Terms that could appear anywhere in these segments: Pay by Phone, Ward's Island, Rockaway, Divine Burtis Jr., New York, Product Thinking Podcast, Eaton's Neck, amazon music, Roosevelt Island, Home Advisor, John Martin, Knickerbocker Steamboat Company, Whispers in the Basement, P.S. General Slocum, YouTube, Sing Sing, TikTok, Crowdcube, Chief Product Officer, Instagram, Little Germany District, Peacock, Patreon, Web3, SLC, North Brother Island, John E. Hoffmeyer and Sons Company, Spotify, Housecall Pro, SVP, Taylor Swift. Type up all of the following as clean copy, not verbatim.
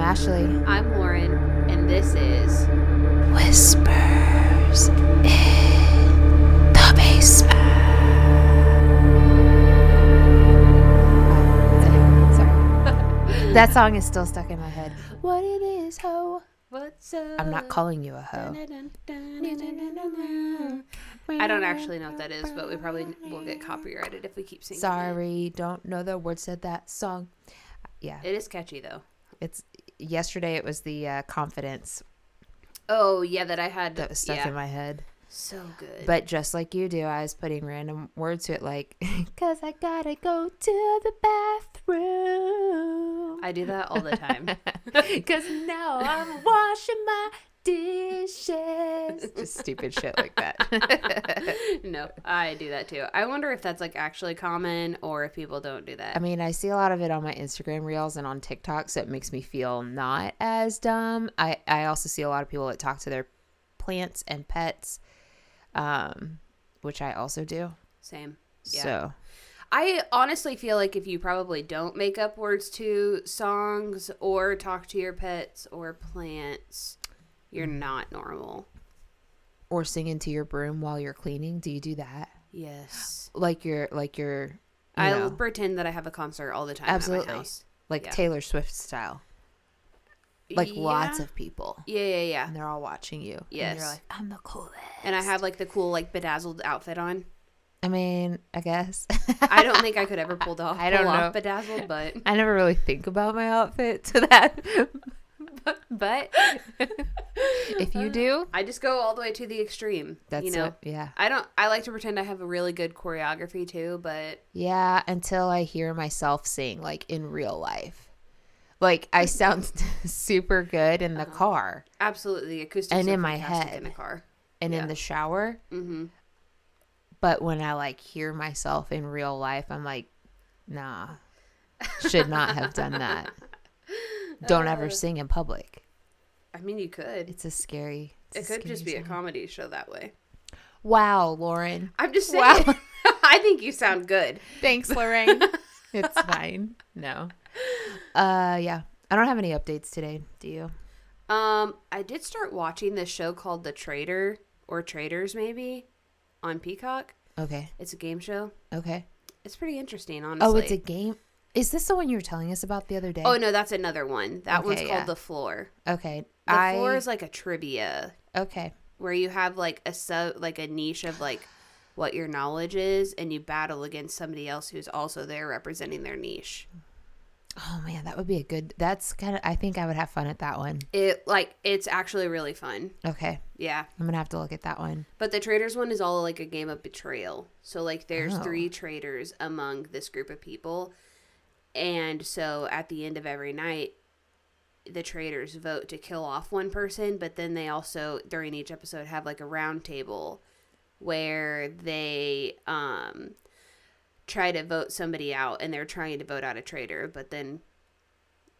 I'm Ashley. I'm Lauren, and this is Whispers in the Basement. Sorry. That song is still stuck in my head. What it is, ho. What's up? I'm not calling you a hoe. I don't actually know what that is, but we probably will get copyrighted if we keep singing. Sorry, don't know the words to that song. Yeah. It is catchy, though. It's yesterday it was the confidence. Oh, yeah, that I had. That was stuck in my head. So good. But just like you do, I was putting random words to it, like, because I gotta go to the bathroom. I do that all the time. Because now I'm washing my dishes. Just stupid shit like that. No, I do that too. I wonder if that's like actually common or if people don't do that. I mean, I see a lot of it on my Instagram reels and on TikTok, so it makes me feel not as dumb. I also see a lot of people that talk to their plants and pets. Which I also do. Same. Yeah. So I honestly feel like if you probably don't make up words to songs or talk to your pets or plants, you're not normal. Or sing into your broom while you're cleaning. Do you do that? Yes. I'll pretend that I have a concert all the time. Absolutely. At my house. Like Taylor Swift style. Like lots of people. Yeah. And they're all watching you. Yes. And you're like, I'm the coolest. And I have like the cool like bedazzled outfit on. I mean, I guess. I don't think I could ever pull off bedazzled, but. I never really think about my outfit to that. But if you do. I just go all the way to the extreme. That's you know? It. Yeah. I like to pretend I have a really good choreography too, but. Yeah, until I hear myself sing like in real life. Like, I sound super good in the car. Absolutely. Acoustics and in my head. In the car. And in the shower. Mm-hmm. But when I, like, hear myself in real life, I'm like, nah. Should not have done that. Don't ever sing in public. I mean, you could. It's a scary It could just be a comedy show that way. Wow, Lauren. I'm just saying. Wow. I think you sound good. Thanks, Lorraine. It's fine. No. I don't have any updates today. Do you? I did start watching this show called The Traitor or Traitors maybe on Peacock. Okay. It's a game show. Okay. It's pretty interesting, honestly. Oh, it's a game. Is this the one you were telling us about the other day? Oh, no, that's another one. That one's called The Floor. Okay. The Floor is like a trivia. Okay. Where you have like a niche of like what your knowledge is and you battle against somebody else who's also there representing their niche. Oh man, that would be I think I would have fun at that one. It's actually really fun. Okay. Yeah. I'm going to have to look at that one. But the traitors one is all like a game of betrayal. So like there's three traitors among this group of people. And so at the end of every night, the traitors vote to kill off one person. But then they also, during each episode, have like a round table where they, try to vote somebody out and they're trying to vote out a traitor, but then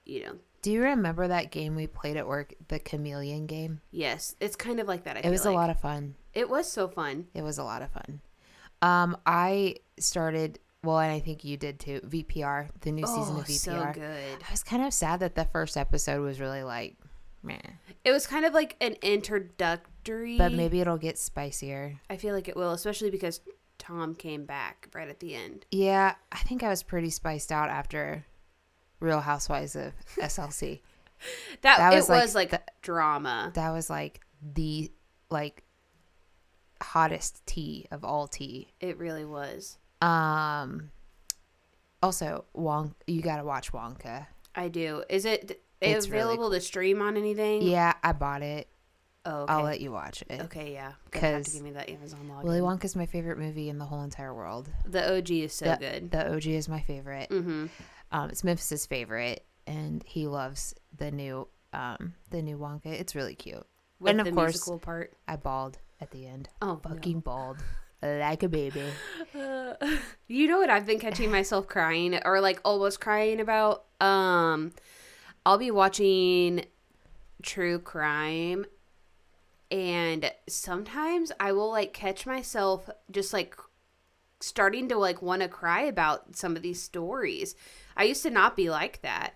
do you remember that game we played at work, the chameleon game? Yes, it's kind of like that. It was a lot of fun. It was so fun. It was a lot of fun. I started, well, and I think you did too, VPR, the new season of VPR. So good. I was kind of sad that the first episode was really like meh. It was kind of like an introductory, but maybe it'll get spicier. I feel like it will, especially because Tom came back right at the end. Yeah, I think I was pretty spiced out after Real Housewives of SLC. that was like drama. That was like the hottest tea of all tea. It really was. Also, you got to watch Wonka. I do. Is it's available to stream on anything? Yeah, I bought it. Oh, okay. I'll let you watch it. Okay, yeah. Because you have to give me that Amazon login. Willy Wonka's my favorite movie in the whole entire world. The OG is so good. The OG is my favorite. Mm-hmm. It's Memphis's favorite, and he loves the new Wonka. It's really cute. With and of the course, musical part, I bawled at the end. Oh, fucking bawled like a baby. You know what I've been catching myself crying or like almost crying about? I'll be watching true crime. And sometimes I will, like, catch myself just, like, starting to, like, want to cry about some of these stories. I used to not be like that.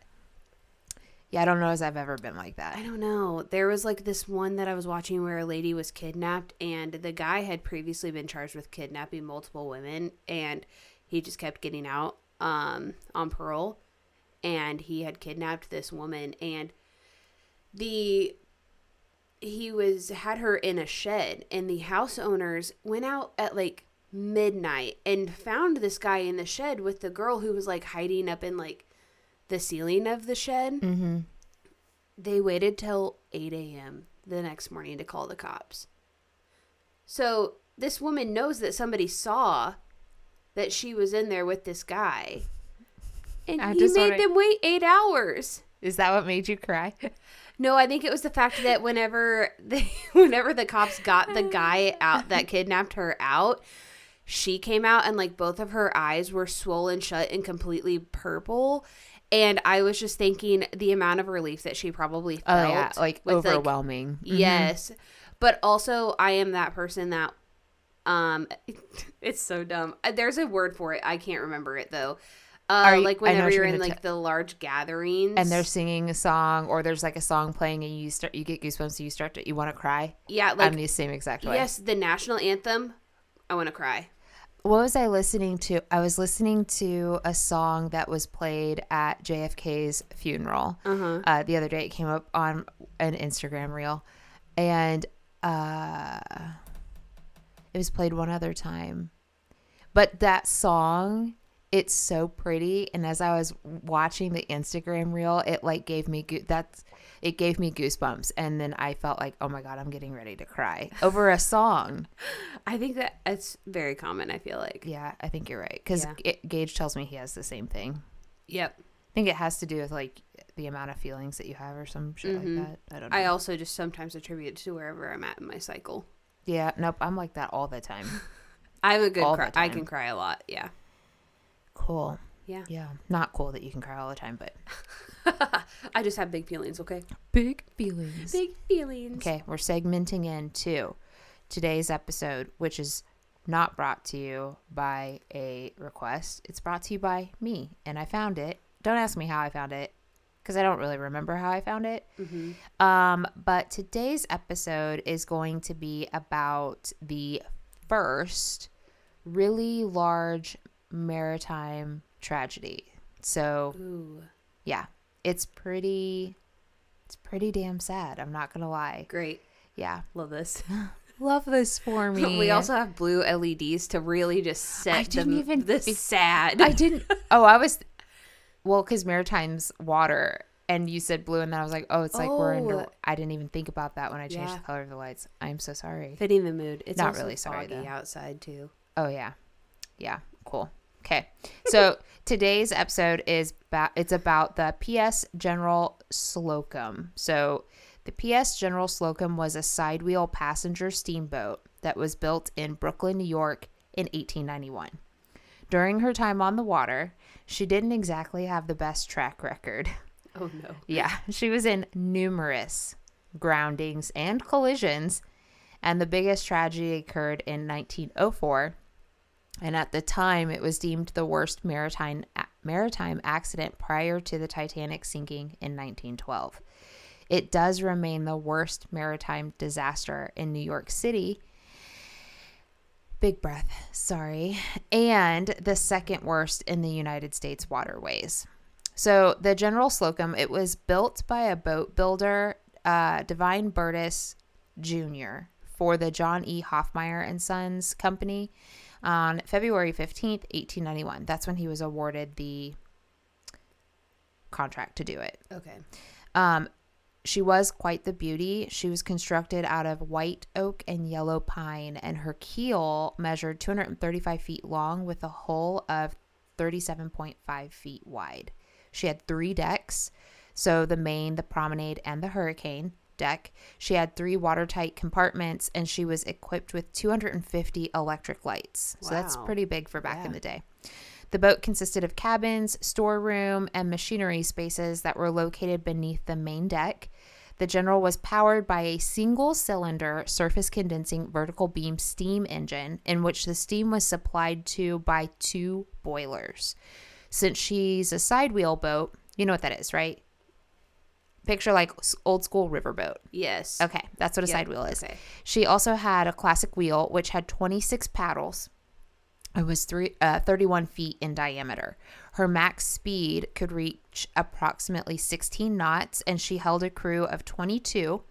Yeah, I don't know as I've ever been like that. I don't know. There was like this one that I was watching where a lady was kidnapped, and the guy had previously been charged with kidnapping multiple women, and he just kept getting out on parole, and he had kidnapped this woman, and he had her in a shed, and the house owners went out at like midnight and found this guy in the shed with the girl who was like hiding up in like the ceiling of the shed. Mm-hmm. They waited till 8 a.m. the next morning to call the cops. So this woman knows that somebody saw that she was in there with this guy, and he made them wait 8 hours. Is that what made you cry? No, I think it was the fact that whenever the cops got the guy out that kidnapped her out, she came out and like both of her eyes were swollen shut and completely purple. And I was just thinking the amount of relief that she probably felt. Oh, yeah. Like overwhelming. Like, mm-hmm. Yes. But also I am that person that, it's so dumb. There's a word for it. I can't remember it though. Like whenever you're in like the large gatherings and they're singing a song, or there's like a song playing and you get goosebumps and you want to cry. Yeah. Like, I'm the same exact way. Yes. The national anthem. I want to cry. What was I listening to? I was listening to a song that was played at JFK's funeral. Uh-huh. The other day it came up on an Instagram reel, and it was played one other time. But that song, it's so pretty, and as I was watching the Instagram reel, it like gave me it gave me goosebumps, and then I felt like, oh my God, I'm getting ready to cry over a song. I think that it's very common, I feel like. Yeah, I think you're right, because Gage tells me he has the same thing. Yep. I think it has to do with, like, the amount of feelings that you have or some shit mm-hmm. like that. I don't know. I also just sometimes attribute it to wherever I'm at in my cycle. Yeah, nope, I'm like that all the time. I'm a good crier. I can cry a lot, yeah. Cool. Yeah. Yeah. Not cool that you can cry all the time, but. I just have big feelings, okay? Big feelings. Big feelings. Okay, we're segmenting into today's episode, which is not brought to you by a request. It's brought to you by me, and I found it. Don't ask me how I found it, because I don't really remember how I found it. Mm-hmm. But today's episode is going to be about the first really large maritime tragedy. So ooh. Yeah, it's pretty damn sad, I'm not gonna lie. Great. Yeah, love this. Love this for me. We also have blue LEDs to really just set sad. Because maritime's water, and you said blue, and then I was like, oh, it's like we're under. I didn't even think about that when I changed the color of the lights. I'm so sorry. Fitting the mood. It's not really sorry though. Outside too. Oh yeah cool. Okay, so today's episode is about the P.S. General Slocum. So the P.S. General Slocum was a sidewheel passenger steamboat that was built in Brooklyn, New York in 1891. During her time on the water, she didn't exactly have the best track record. Oh, no. Yeah, she was in numerous groundings and collisions, and the biggest tragedy occurred in 1904. And at the time, it was deemed the worst maritime accident prior to the Titanic sinking in 1912. It does remain the worst maritime disaster in New York City. Big breath, sorry. And the second worst in the United States waterways. So the General Slocum, it was built by a boat builder, Divine Burtis Jr., for the John E. Hoffmeyer and Sons Company. On February 15th, 1891. That's when he was awarded the contract to do it. Okay. She was quite the beauty. She was constructed out of white oak and yellow pine, and her keel measured 235 feet long with a hull of 37.5 feet wide. She had 3 decks, so the main, the promenade, and the hurricane deck. She had 3 watertight compartments, and she was equipped with 250 electric lights. Wow. So that's pretty big for back in the day. The boat consisted of cabins, storeroom, and machinery spaces that were located beneath the main deck. The General was powered by a single-cylinder, surface-condensing vertical beam steam engine, in which the steam was supplied to by 2 boilers. Since she's a sidewheel boat, you know what that is, right? Picture like old school riverboat. Yes. Okay. That's what a side wheel is. Okay. She also had a classic wheel, which had 26 paddles. It was 31 feet in diameter. Her max speed could reach approximately 16 knots, and she held a crew of 22,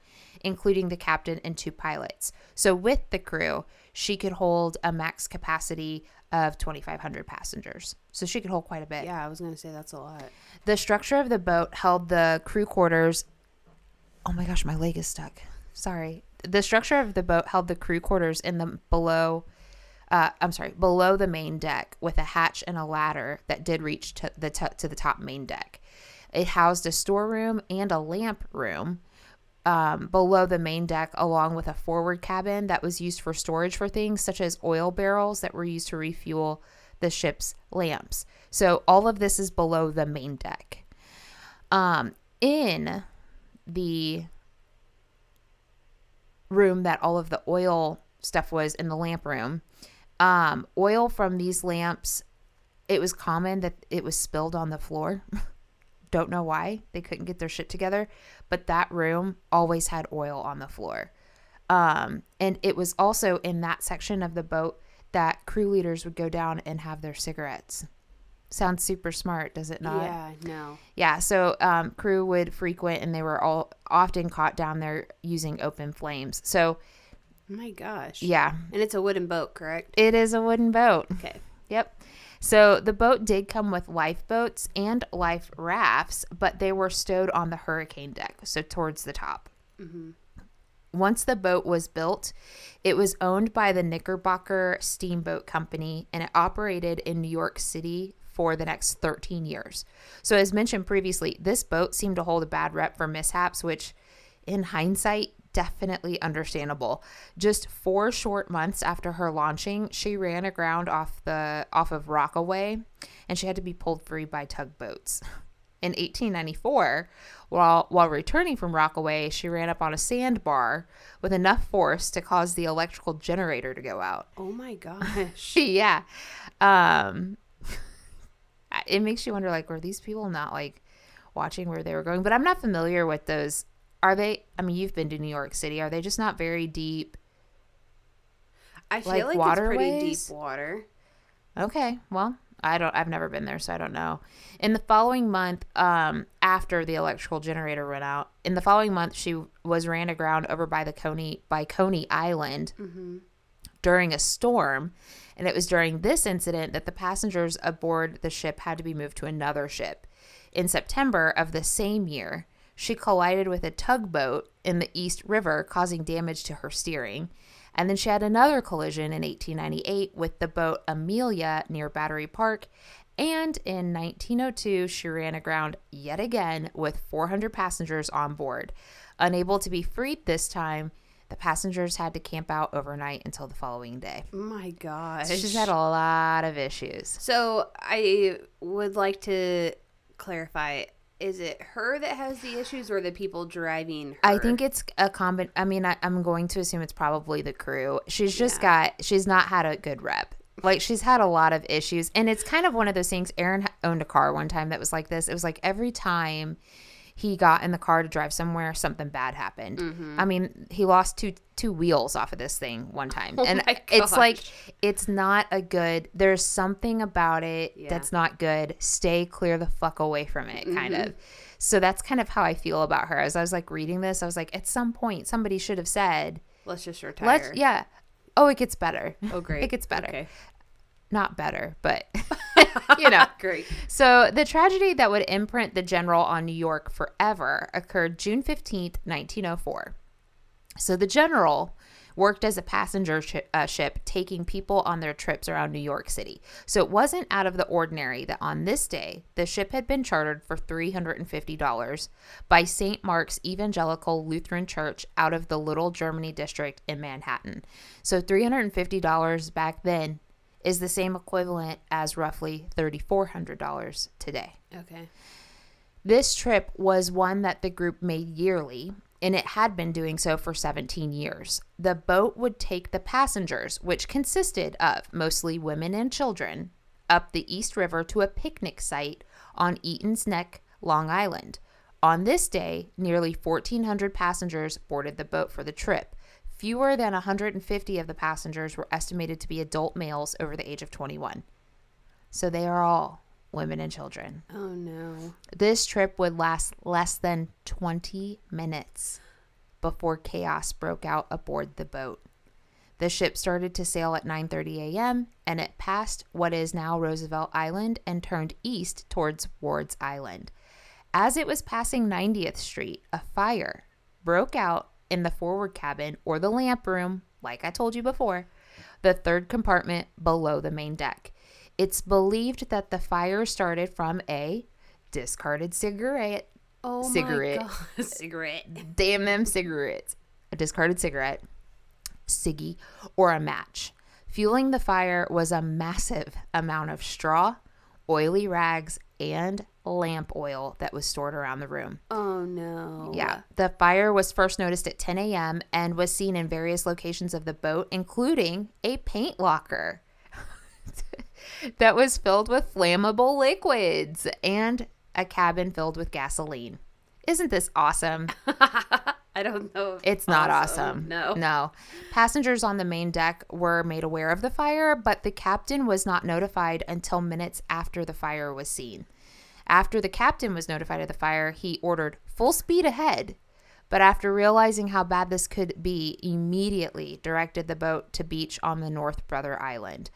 including the captain and two pilots. So with the crew, she could hold a max capacity of 2,500 passengers. So she could hold quite a bit. Yeah, I was going to say that's a lot. The structure of the boat held the crew quarters. Oh my gosh, my leg is stuck. Sorry. The structure of the boat held the crew quarters in the below the main deck, with a hatch and a ladder that did reach to the top main deck. It housed a storeroom and a lamp room below the main deck, along with a forward cabin that was used for storage for things such as oil barrels that were used to refuel the ship's lamps. So all of this is below the main deck. In the room that all of the oil stuff was, in the lamp room, oil from these lamps, it was common that it was spilled on the floor. Don't know why they couldn't get their shit together, but that room always had oil on the floor. And it was also in that section of the boat that crew leaders would go down and have their cigarettes. Sounds super smart, does it not? Yeah, no. Yeah, so crew would frequent, and they were all often caught down there using open flames. So, oh my gosh. Yeah. And it's a wooden boat, correct? It is a wooden boat. Okay. Yep. So the boat did come with lifeboats and life rafts, but they were stowed on the hurricane deck, so towards the top. Mm-hmm. Once the boat was built, it was owned by the Knickerbocker Steamboat Company, and it operated in New York City for the next 13 years. So as mentioned previously, this boat seemed to hold a bad rep for mishaps, which in hindsight, definitely understandable. Just 4 short months after her launching, she ran aground off of Rockaway, and she had to be pulled free by tugboats. In 1894, while returning from Rockaway, she ran up on a sandbar with enough force to cause the electrical generator to go out. Oh my gosh. Yeah. It makes you wonder, like, were these people not like watching where they were going? But I'm not familiar with those. Are they, I mean, you've been to New York City. Are they just not very deep? I feel like waterways? It's pretty deep water. Okay. Well, I've never been there, so I don't know. In the following month, after the electrical generator went out, she was ran aground over by Coney Island, mm-hmm, during a storm. And it was during this incident that the passengers aboard the ship had to be moved to another ship. In September of the same year, she collided with a tugboat in the East River, causing damage to her steering. And then she had another collision in 1898 with the boat Amelia near Battery Park. And in 1902, she ran aground yet again with 400 passengers on board. Unable to be freed this time, the passengers had to camp out overnight until the following day. My gosh. So she's had a lot of issues. So I would like to clarify, is it her that has the issues, or the people driving her? I think it's a common. I mean, I'm going to assume it's probably the crew. She's just she's not had a good rep. Like, she's had a lot of issues. And it's kind of one of those things. Aaron owned a car one time that was like this. It was like every time he got in the car to drive somewhere, something bad happened. Mm-hmm. I mean, he lost two wheels off of this thing one time. Oh, and it's like, it's not a good, there's something about it that's not good. Stay clear the fuck away from it, kind of. So that's kind of how I feel about her. As I was like reading this, I was like, at some point somebody should have said, let's just retire. Oh, it gets better. Oh, great. It gets better. Okay. Not better, but you know. Great. So the tragedy that would imprint the General on New York forever occurred June 15th, 1904. So the General worked as a passenger ship, taking people on their trips around New York City. So it wasn't out of the ordinary that on this day, the ship had been chartered for $350 by St. Mark's Evangelical Lutheran Church out of the Little Germany District in Manhattan. So $350 back then is the same equivalent as roughly $3,400 today. Okay. This trip was one that the group made yearly, and it had been doing so for 17 years. The boat would take the passengers, which consisted of mostly women and children, up the East River to a picnic site on Eaton's Neck, Long Island. On this day, nearly 1,400 passengers boarded the boat for the trip. Fewer than 150 of the passengers were estimated to be adult males over the age of 21. So they are all women and children. Oh, no. This trip would last less than 20 minutes before chaos broke out aboard the boat. The ship started to sail at 9:30 a.m., and it passed what is now Roosevelt Island and turned east towards Ward's Island. As it was passing 90th Street, a fire broke out in the forward cabin, or the lamp room, like I told you before, the third compartment below the main deck. It's believed that the fire started from a discarded cigarette. Oh, my God. Cigarette. Damn them cigarettes. A discarded cigarette, ciggy, or a match. Fueling the fire was a massive amount of straw, oily rags, and lamp oil that was stored around the room. Oh, no. Yeah. The fire was first noticed at 10 a.m. and was seen in various locations of the boat, including a paint locker that was filled with flammable liquids and a cabin filled with gasoline. Isn't this awesome? I don't know. It's not awesome. No. Passengers on the main deck were made aware of the fire, but the captain was not notified until minutes after the fire was seen. After the captain was notified of the fire, he ordered full speed ahead, but after realizing how bad this could be, immediately directed the boat to beach on the North Brother Island.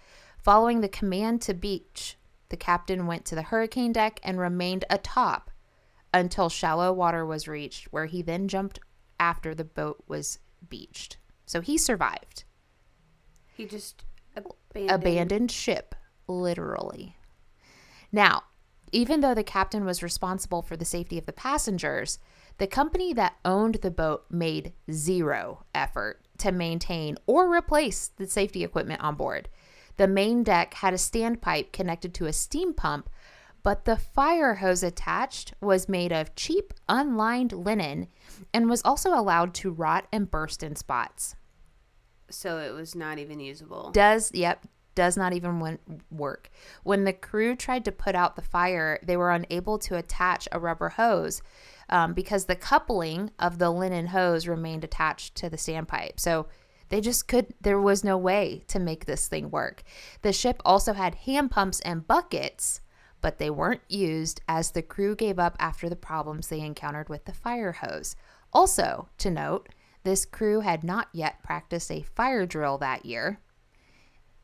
Following the command to beach, the captain went to the hurricane deck and remained atop until shallow water was reached, where he then jumped after the boat was beached. So he survived. He just abandoned ship, literally. Now, even though the captain was responsible for the safety of the passengers, the company that owned the boat made zero effort to maintain or replace the safety equipment on board. The main deck had a standpipe connected to a steam pump, but the fire hose attached was made of cheap, unlined linen and was also allowed to rot and burst in spots. So it was not even usable. Does not even work. When the crew tried to put out the fire, they were unable to attach a rubber hose because the coupling of the linen hose remained attached to the standpipe. So they just there was no way to make this thing work. The ship also had hand pumps and buckets, but they weren't used as the crew gave up after the problems they encountered with the fire hose. Also, to note, this crew had not yet practiced a fire drill that year.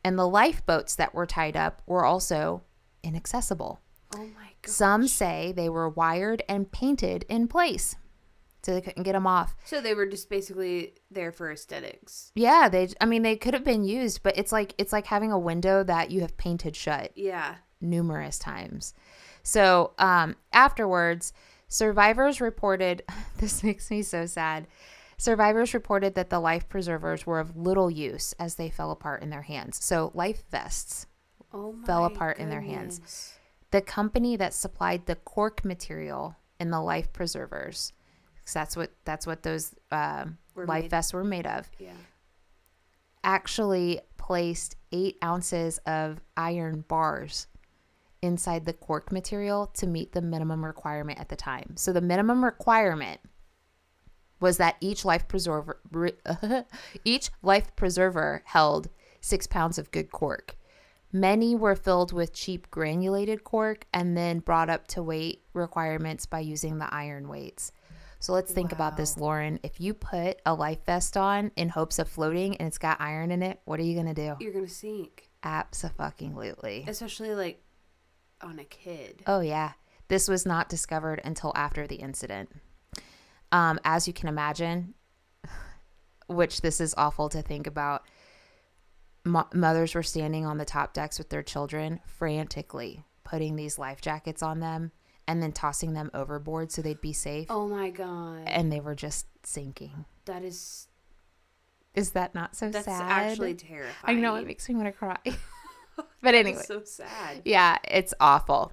And the lifeboats that were tied up were also inaccessible. Oh, my God. Some say they were wired and painted in place, so they couldn't get them off. So they were just basically there for aesthetics. Yeah. They could have been used, but it's like having a window that you have painted shut. Yeah. Numerous times. So afterwards, survivors reported, this makes me so sad, survivors reported that the life preservers were of little use as they fell apart in their hands. So life vests fell apart in their hands. The company that supplied the cork material in the life preservers, because that's what those life vests were made of, yeah, actually placed 8 ounces of iron bars inside the cork material to meet the minimum requirement at the time. So the minimum requirement was that each life preserver held 6 pounds of good cork. Many were filled with cheap granulated cork and then brought up to weight requirements by using the iron weights. So let's think about this, Lauren. If you put a life vest on in hopes of floating and it's got iron in it, what are you going to do? You're going to sink. Abso-fucking-lutely. Especially like on a kid. Oh, yeah. This was not discovered until after the incident. As you can imagine, which this is awful to think about, mothers were standing on the top decks with their children, frantically putting these life jackets on them and then tossing them overboard so they'd be safe. Oh, my God. And they were just sinking. That is... Is that not so sad? That's actually terrifying. I know. It makes me want to cry. But anyway. That's so sad. Yeah, it's awful.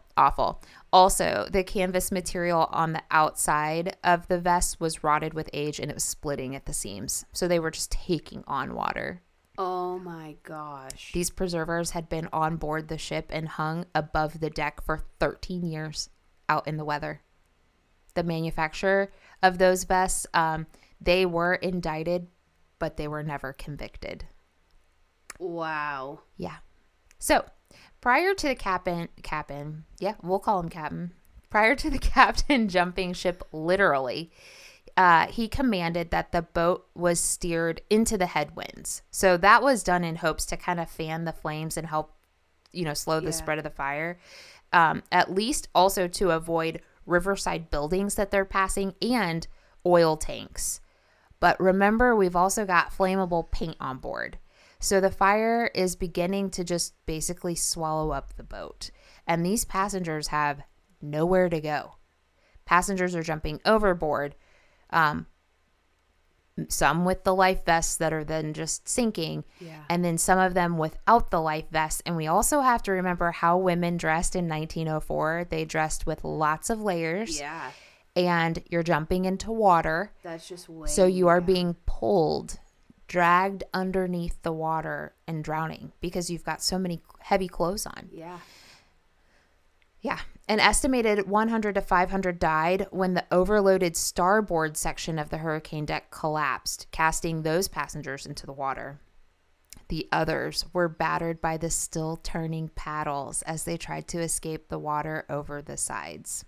Also, the canvas material on the outside of the vest was rotted with age and it was splitting at the seams. So they were just taking on water. Oh, my gosh. These preservers had been on board the ship and hung above the deck for 13 years out in the weather. the manufacturer of those vests. They were indicted, but they were never convicted. Wow. Yeah. So prior to the captain, yeah, we'll call him captain. Prior to the captain jumping ship, literally, he commanded that the boat was steered into the headwinds. So that was done in hopes to kind of fan the flames and help, slow the spread of the fire. At least also to avoid riverside buildings that they're passing and oil tanks. But remember, we've also got flammable paint on board. So the fire is beginning to just basically swallow up the boat. And these passengers have nowhere to go. Passengers are jumping overboard, some with the life vests that are then just sinking, and then some of them without the life vests. And we also have to remember how women dressed in 1904. They dressed with lots of layers. Yeah. And you're jumping into water. That's just way. So you are being pulled, dragged underneath the water and drowning because you've got so many heavy clothes on. Yeah. Yeah. An estimated 100 to 500 died when the overloaded starboard section of the hurricane deck collapsed, casting those passengers into the water. The others were battered by the still turning paddles as they tried to escape the water over the sides.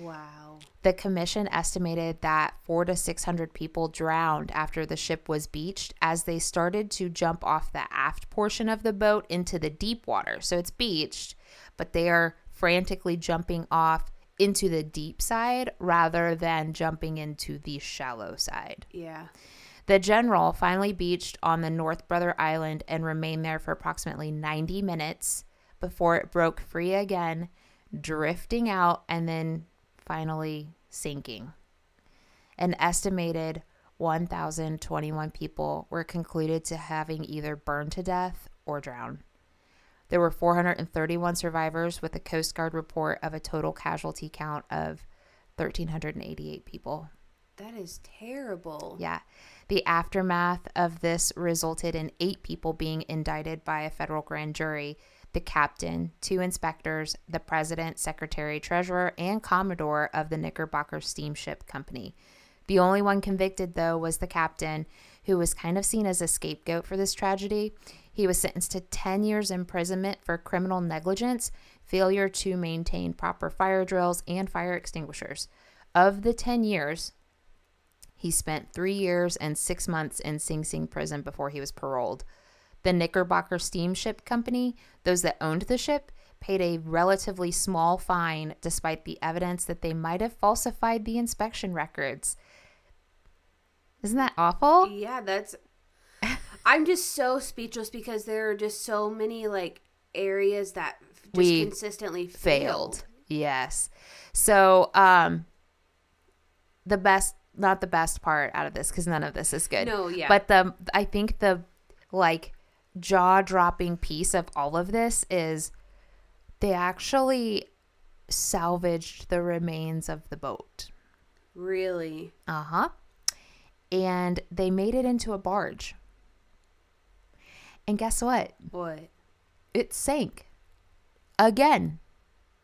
Wow. The commission estimated that 400 to 600 people drowned after the ship was beached as they started to jump off the aft portion of the boat into the deep water. So it's beached, but they are frantically jumping off into the deep side rather than jumping into the shallow side. Yeah. The General finally beached on the North Brother Island and remained there for approximately 90 minutes before it broke free again, drifting out and then finally sinking. An estimated 1,021 people were concluded to having either burned to death or drowned. There were 431 survivors with a Coast Guard report of a total casualty count of 1,388 people. That is terrible. Yeah. The aftermath of this resulted in 8 people being indicted by a federal grand jury, the captain, 2 inspectors, the president, secretary, treasurer, and commodore of the Knickerbocker Steamship Company. The only one convicted, though, was the captain, who was kind of seen as a scapegoat for this tragedy. He was sentenced to 10 years imprisonment for criminal negligence, failure to maintain proper fire drills, and fire extinguishers. Of the 10 years, he spent 3 years and 6 months in Sing Sing prison before he was paroled. The Knickerbocker Steamship Company, those that owned the ship, paid a relatively small fine despite the evidence that they might have falsified the inspection records. Isn't that awful? Yeah, that's... I'm just so speechless because there are just so many areas that just we consistently failed. Yes. So not the best part out of this, because none of this is good. No, yeah. But I think the jaw-dropping piece of all of this is they actually salvaged the remains of the boat. Really? Uh-huh. And they made it into a barge. And guess what? What? It sank. Again.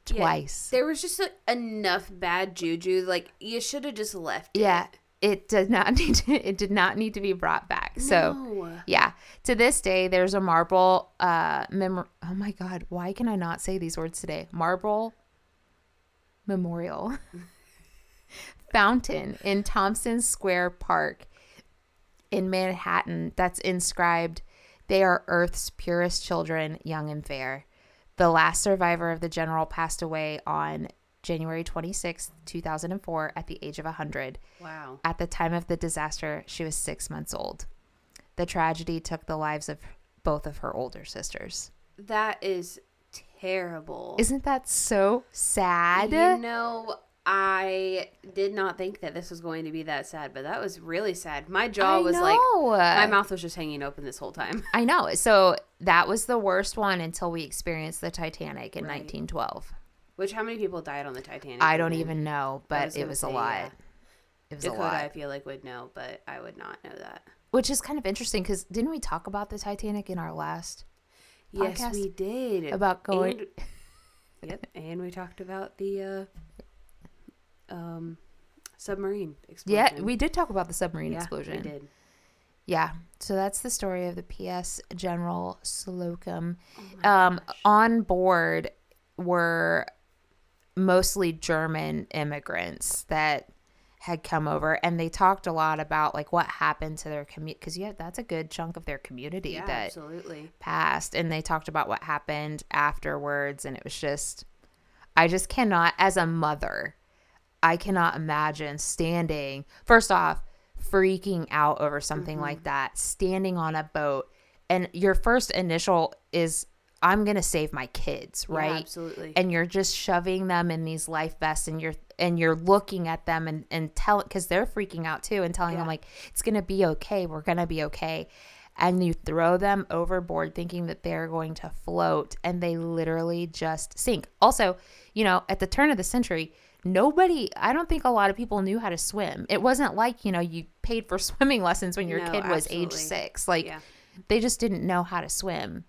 Twice. Yeah, there was just enough bad juju. You should have just left it. Yeah. It did not need to be brought back. No. So, yeah. To this day, there's a marble oh, my God. Why can I not say these words today? Marble memorial fountain in Tompkins Square Park in Manhattan that's inscribed, "They are Earth's purest children, young and fair." The last survivor of the General passed away on January 26, 2004, at the age of 100. Wow. At the time of the disaster, she was 6 months old. The tragedy took the lives of both of her older sisters. That is terrible. Isn't that so sad? I did not think that this was going to be that sad, but that was really sad. My jaw was my mouth was just hanging open this whole time. I know. So that was the worst one until we experienced the Titanic in 1912. Which, how many people died on the Titanic? I don't even know, but it was a lot. Yeah. It was a lot. I feel like would know, but I would not know that. Which is kind of interesting because didn't we talk about the Titanic in our last podcast? Yes, we did. About going. And we talked about the... submarine explosion. Yeah, we did talk about the submarine explosion. We did. Yeah, so that's the story of the P.S. General Slocum. Oh on board were mostly German immigrants that had come over, and they talked a lot about like what happened to their community, because that's a good chunk of their community that absolutely passed, and they talked about what happened afterwards, and it was just, I just cannot, as a mother, I cannot imagine standing, first off, freaking out over something like that, standing on a boat, and your first initial is, I'm gonna save my kids, right? Yeah, absolutely. And you're just shoving them in these life vests, and you're looking at them and tell, because they're freaking out too, and telling them like, it's gonna be okay, we're gonna be okay, and you throw them overboard thinking that they're going to float, and they literally just sink. Also, at the turn of the century, I don't think a lot of people knew how to swim. It wasn't like, you paid for swimming lessons when your kid was age 6. Like, they just didn't know how to swim.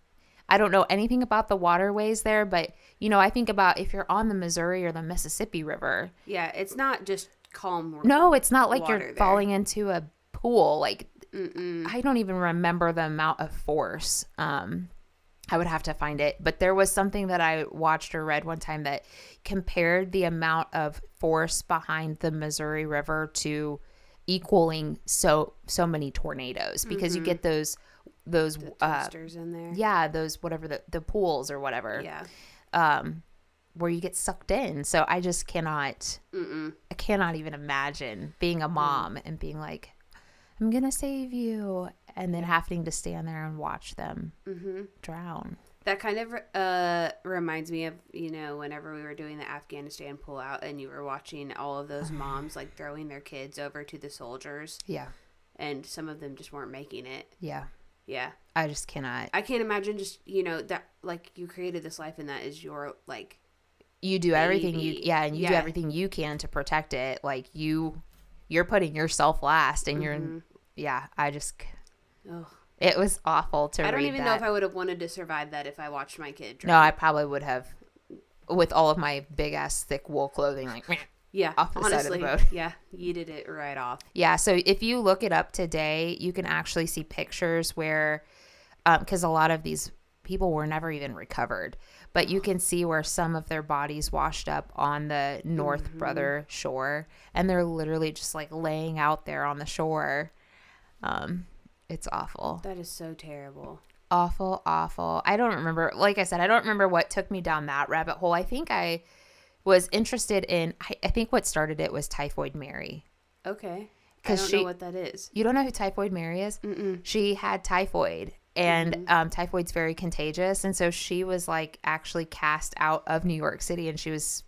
I don't know anything about the waterways there, but, I think about if you're on the Missouri or the Mississippi River. Yeah, it's not just calm water. No, it's not like you're falling into a pool. Like, I don't even remember the amount of force. I would have to find it, but there was something that I watched or read one time that compared the amount of force behind the Missouri River to equaling so many tornadoes, because you get those twisters in there. Yeah, those whatever the pools or whatever. Yeah. Where you get sucked in. So I just cannot I cannot even imagine being a mom and being like, I'm going to save you, and then having to stand there and watch them drown. That kind of reminds me of, whenever we were doing the Afghanistan pullout and you were watching all of those moms, like, throwing their kids over to the soldiers. Yeah. And some of them just weren't making it. Yeah. Yeah. I just cannot. I can't imagine just, that, like, you created this life and that is your, like, you do everything baby. Do everything you can to protect it. Like, you're putting yourself last, and you're, I just... Ugh. It was awful to read. I don't even know if I would have wanted to survive that if I watched my kid drown. No, I probably would have, with all of my big-ass thick wool clothing, like, off the side of the boat. Yeah, yeeted it right off. Yeah, so if you look it up today, you can actually see pictures where, because a lot of these people were never even recovered, but you can see where some of their bodies washed up on the North Brother shore, and they're literally just like laying out there on the shore. It's awful. That is so terrible. Awful. I don't remember. Like I said, I don't remember what took me down that rabbit hole. I think I was interested in, I think what started it was Typhoid Mary. Okay. I don't know what that is. You don't know who Typhoid Mary is? Mm-mm. She had typhoid. And typhoid's very contagious, and so she was like actually cast out of New York City, and she was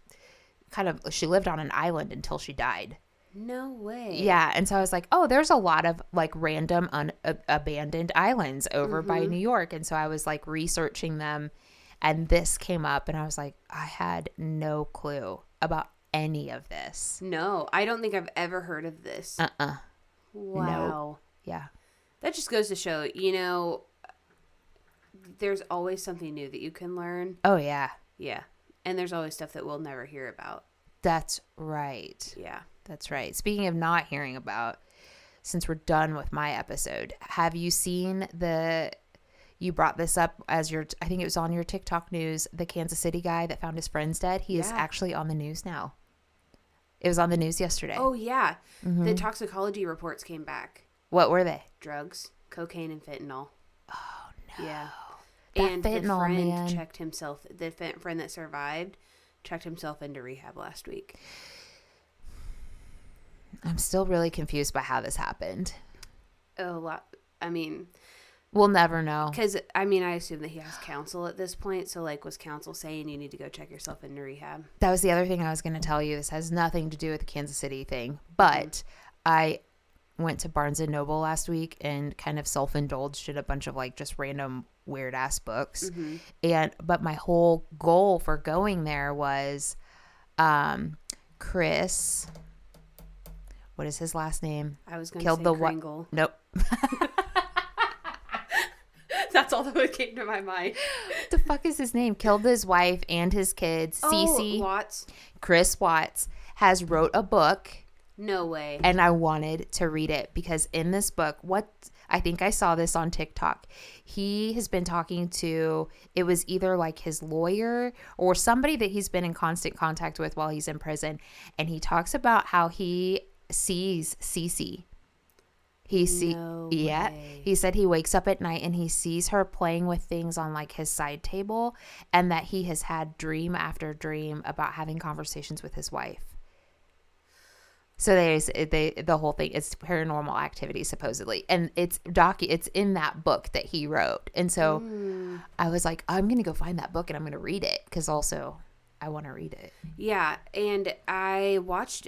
she lived on an island until she died. No way. Yeah, and so I was like, oh, there's a lot of like random abandoned islands over by New York, and so I was like researching them, and this came up, and I was like, I had no clue about any of this. No, I don't think I've ever heard of this. Wow. No. Yeah. That just goes to show, there's always something new that you can learn. Oh, yeah. Yeah. And there's always stuff that we'll never hear about. That's right. Yeah. That's right. Speaking of not hearing about, since we're done with my episode, have you seen you brought this up as I think it was on your TikTok news, the Kansas City guy that found his friends dead. He is actually on the news now. It was on the news yesterday. Oh, yeah. Mm-hmm. The toxicology reports came back. What were they? Drugs, cocaine, and fentanyl. Oh, no. Yeah. And the friend checked himself. The friend that survived checked himself into rehab last week. I'm still really confused by how this happened. A lot. I mean, we'll never know. Because, I assume that he has counsel at this point. So, like, was counsel saying you need to go check yourself into rehab? That was the other thing I was going to tell you. This has nothing to do with the Kansas City thing. But I went to Barnes & Noble last week and kind of self-indulged in a bunch of, like, just random weird-ass books. Mm-hmm. But my whole goal for going there was Chris... What is his last name? I was going to say Kringle. Nope. That's all that came to my mind. What the fuck is his name? Killed his wife and his kids. Cece. Watts. Chris Watts has wrote a book. No way. And I wanted to read it because in this book, I think I saw this on TikTok. He has been talking to, it was either like his lawyer or somebody that he's been in constant contact with while he's in prison. And he talks about how he sees Cece. He said he wakes up at night and he sees her playing with things on like his side table, and that he has had dream after dream about having conversations with his wife. So the whole thing is paranormal activity supposedly, and it's in that book that he wrote. And so I was like, I'm gonna go find that book and I'm gonna read it because also I want to read it. Yeah, and I watched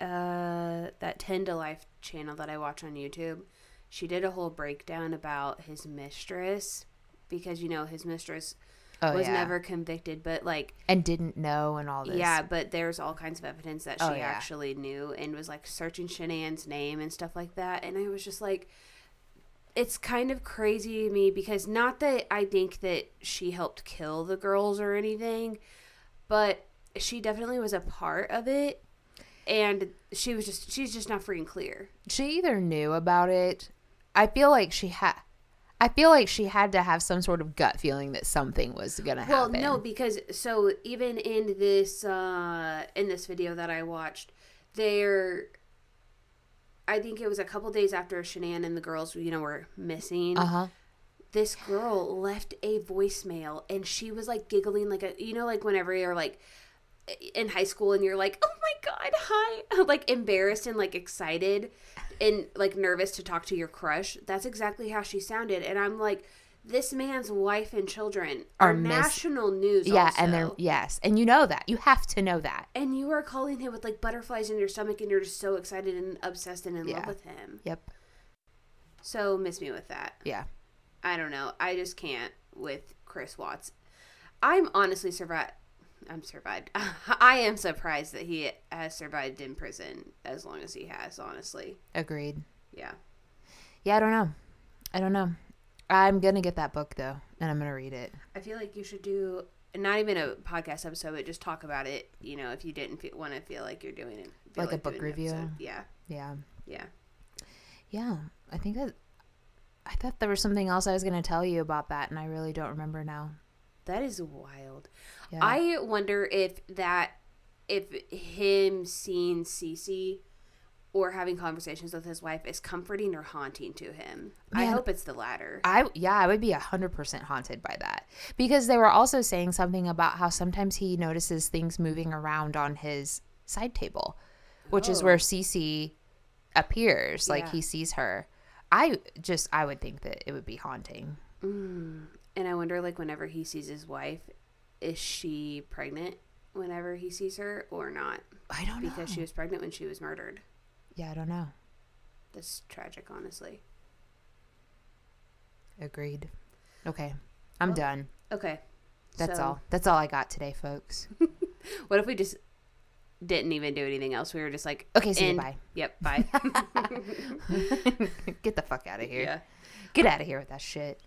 that 10 to life channel that I watch on YouTube. She did a whole breakdown about his mistress because his mistress. Oh, was never convicted, but and didn't know and all this. Yeah, but there's all kinds of evidence that she actually knew and was searching Shanann's name and stuff like that. And I was just it's kind of crazy to me because not that I think that she helped kill the girls or anything, but she definitely was a part of it. And she's just not freaking clear. She either knew about it. I feel like she had to have some sort of gut feeling that something was going to happen. Well, no, because so even in this video that I watched, I think it was a couple days after Shanann and the girls, were missing. Uh-huh. This girl left a voicemail, and she was giggling whenever you're in high school and you're oh my God, hi, embarrassed and excited and nervous to talk to your crush. That's exactly how she sounded. And I'm this man's wife and children are national news. Yeah, also. And they're yes, and you know that. You have to know that. And you are calling him with butterflies in your stomach, and you're just so excited and obsessed and in love with him. Yep. So miss me with that. Yeah. I don't know. I just can't with Chris Watts. I'm honestly surprised. I am surprised that he has survived in prison as long as he has, honestly. Agreed. Yeah. Yeah, I don't know. I'm going to get that book, though, and I'm going to read it. I feel like you should do not even a podcast episode, but just talk about it, if you didn't want to feel like you're doing it. Like a book review? Yeah. Yeah. Yeah. Yeah. I thought there was something else I was going to tell you about that, and I really don't remember now. That is wild. Yeah. I wonder if him seeing Cece or having conversations with his wife is comforting or haunting to him. Yeah. I hope it's the latter. I would be 100% haunted by that. Because they were also saying something about how sometimes he notices things moving around on his side table, which is where Cece appears. Yeah. He sees her. I would think that it would be haunting. Mm. And I wonder, whenever he sees his wife, is she pregnant whenever he sees her or not? I don't know. Because she was pregnant when she was murdered. Yeah, I don't know. That's tragic, honestly. Agreed. Okay. I'm done. Okay. That's all. That's all I got today, folks. What if we just didn't even do anything else? We were just okay, see you, bye. Yep, bye. Get the fuck out of here. Yeah. Get out of here with that shit.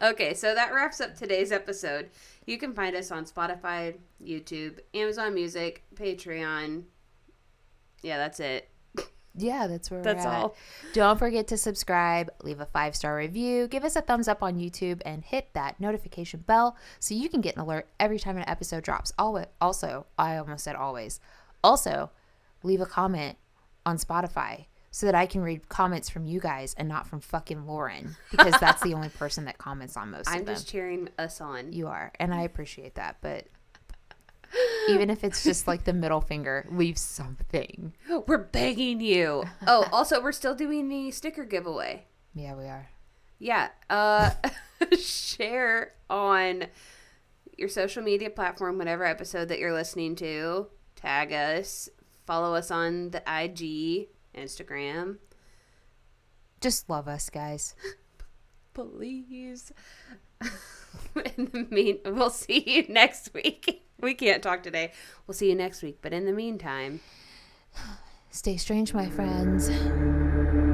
Okay, so that wraps up today's episode. You can find us on Spotify, YouTube, Amazon Music, Patreon. Yeah, that's it. Yeah, that's where we're at. That's all. Don't forget to subscribe, leave a 5-star review, give us a thumbs up on YouTube, and hit that notification bell so you can get an alert every time an episode drops. Also, I almost said always. Also, leave a comment on Spotify. So that I can read comments from you guys and not from fucking Lauren. Because that's the only person that comments on most of them. I'm just cheering us on. You are. And I appreciate that. But even if it's just the middle finger, leave something. We're begging you. Oh, also, we're still doing the sticker giveaway. Yeah, we are. Yeah. Share on your social media platform, whatever episode that you're listening to. Tag us. Follow us on the IG. Instagram. Just love us, guys. Please. We'll see you next week. We can't talk today. We'll see you next week. But in the meantime, stay strange, my friends.